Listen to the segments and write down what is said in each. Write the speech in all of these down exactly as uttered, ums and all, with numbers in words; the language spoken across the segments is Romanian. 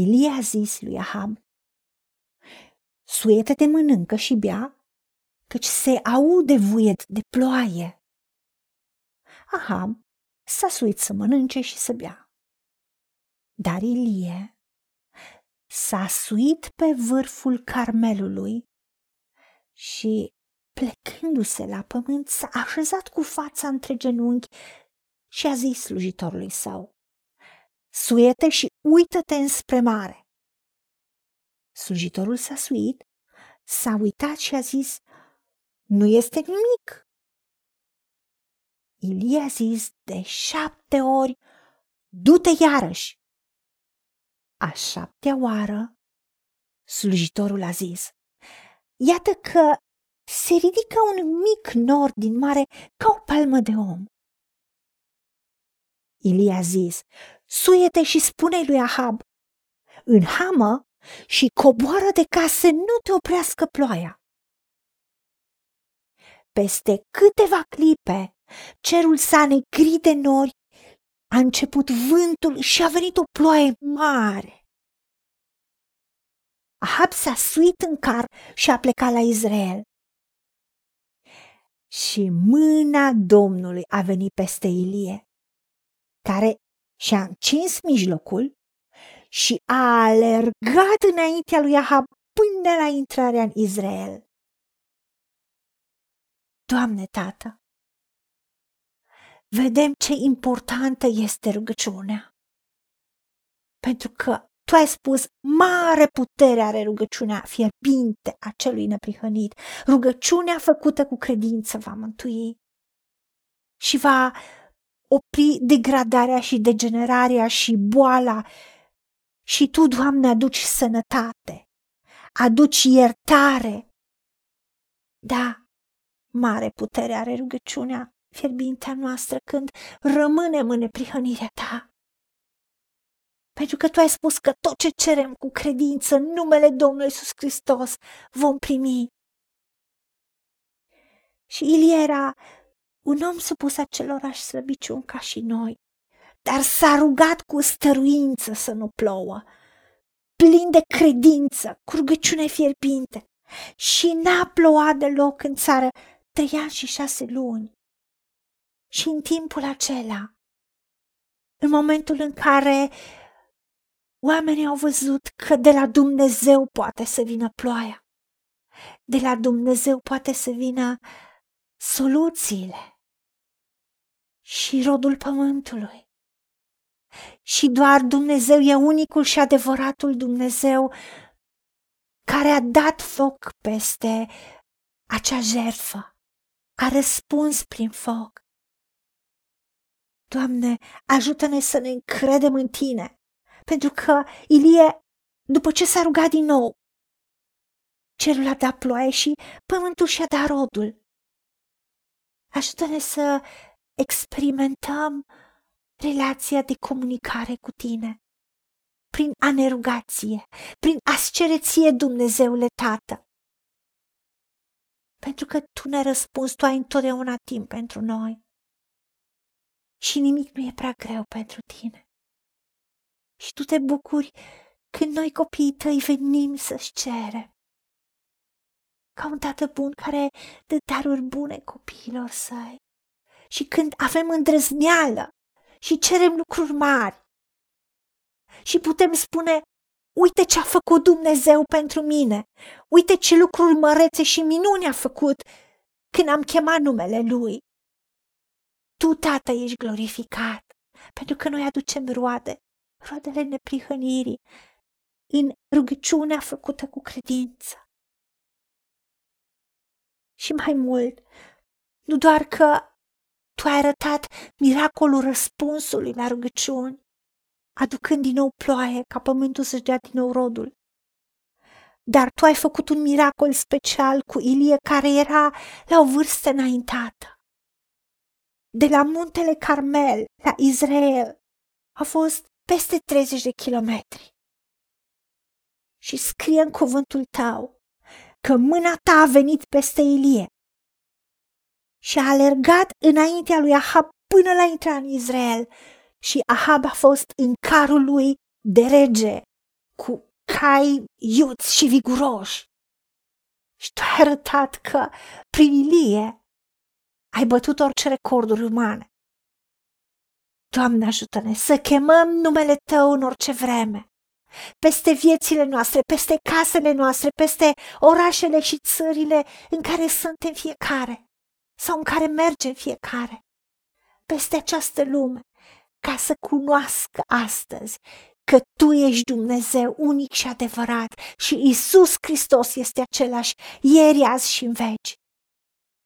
Ilie a zis lui Ahab: suietă-te, mănâncă și bea, căci se aude vuiet de ploaie. Ahab s-a suit să mănânce și să bea. Dar Ilie s-a suit pe vârful Carmelului și, plecându-se la pământ, s-a așezat cu fața între genunchi și a zis slujitorului său: suie-te și uită-te înspre mare. Slujitorul s-a suit, s-a uitat și a zis: nu este nimic. Ilie a zis de șapte ori: du-te iarăși. A șaptea oară, slujitorul a zis: iată că se ridică un mic nor din mare ca o palmă de om. Ilie a zis: suie-te și spune-i lui Ahab: în hamă și coboară de ca să nu te oprească ploaia. Peste câteva clipe, cerul s-a negrit de nori, a început vântul și a venit o ploaie mare. Ahab s-a suit în car și a plecat la Izrael. Și mâna Domnului a venit peste Ilie, care și-a încins mijlocul și a alergat înaintea lui Ahab până la intrarea în Izrael. Doamne Tată, vedem ce importantă este rugăciunea, pentru că Tu ai spus: mare putere are rugăciunea fierbinte a celui neprihănit. Rugăciunea făcută cu credință va mântui și va opri degradarea și degenerarea și boala. Și Tu, Doamne, aduci sănătate, aduci iertare. Da, mare putere are rugăciunea fierbintea noastră când rămânem în neprihănirea Ta. Pentru că Tu ai spus că tot ce cerem cu credință în numele Domnului Iisus Hristos vom primi. Și Ilie era un om supus acelorași slăbiciuni ca și noi, dar s-a rugat cu stăruință să nu plouă, plin de credință, cu rugăciune fierbinte, și n-a plouat deloc în țară trei ani și șase luni. Și în timpul acela, în momentul în care oamenii au văzut că de la Dumnezeu poate să vină ploaia, de la Dumnezeu poate să vină soluțiile și rodul pământului. Și doar Dumnezeu e unicul și adevăratul Dumnezeu care a dat foc peste acea jertfă, a răspuns prin foc. Doamne, ajută-ne să ne încredem în Tine, pentru că Ilie, după ce s-a rugat din nou, cerul a dat ploaie și pământul și-a dat rodul. Ajută-ne să experimentăm relația de comunicare cu Tine prin a ne ruga Ție, prin a-ți cere Ție, Dumnezeule Tată. Pentru că Tu ne răspunzi, Tu ai întotdeauna timp pentru noi și nimic nu e prea greu pentru Tine. Și Tu te bucuri când noi, copiii Tăi, venim să-ți cerem, ca un tată bun care dă daruri bune copiilor Săi. Și când avem îndrăzneală și cerem lucruri mari și putem spune: uite ce a făcut Dumnezeu pentru mine, uite ce lucruri mărețe și minuni a făcut când am chemat numele Lui. Tu, Tată, ești glorificat, pentru că noi aducem roade, roadele neprihănirii, în rugăciunea făcută cu credință. Și mai mult, nu doar că Tu ai arătat miracolul răspunsului la rugăciuni, aducând din nou ploaie ca pământul să-și dea din nou rodul, dar Tu ai făcut un miracol special cu Ilie, care era la o vârstă înaintată. De la muntele Carmel la Izrael a fost peste treizeci de kilometri. Și scrie în cuvântul Tău că mâna Ta a venit peste Ilie și a alergat înaintea lui Ahab până la intrarea în Izrael, și Ahab a fost în carul lui de rege, cu cai iuți și viguroși. Și tu ai arătat că prin Ilie ai bătut orice recorduri umane. Doamne, ajută-ne să chemăm numele Tău în orice vreme, peste viețile noastre, peste casele noastre, peste orașele și țările în care suntem fiecare sau în care mergem fiecare, peste această lume, ca să cunoască astăzi că Tu ești Dumnezeu unic și adevărat și Iisus Hristos este același ieri, azi și în veci.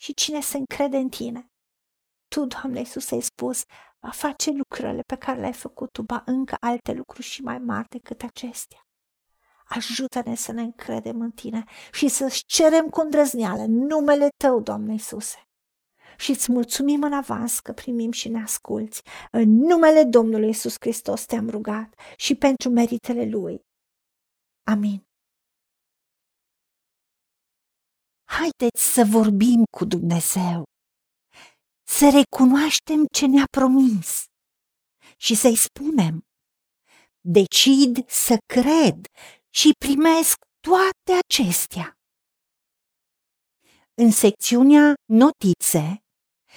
Și cine se încrede în Tine? Tu, Doamne Iisuse, ai spus, va face lucrările pe care le-ai făcut Tu, ba încă alte lucruri și mai mari decât acestea. Ajută-ne să ne încredem în Tine și să-ți cerem cu îndrăzneală numele Tău, Doamne Iisuse. Și îți mulțumim în avans că primim și ne asculți. În numele Domnului Iisus Hristos Te-am rugat și pentru meritele Lui. Amin. Haideți să vorbim cu Dumnezeu, să recunoaștem ce ne-a promis și să-i spunem: decid să cred și primesc toate acestea. În secțiunea Notițe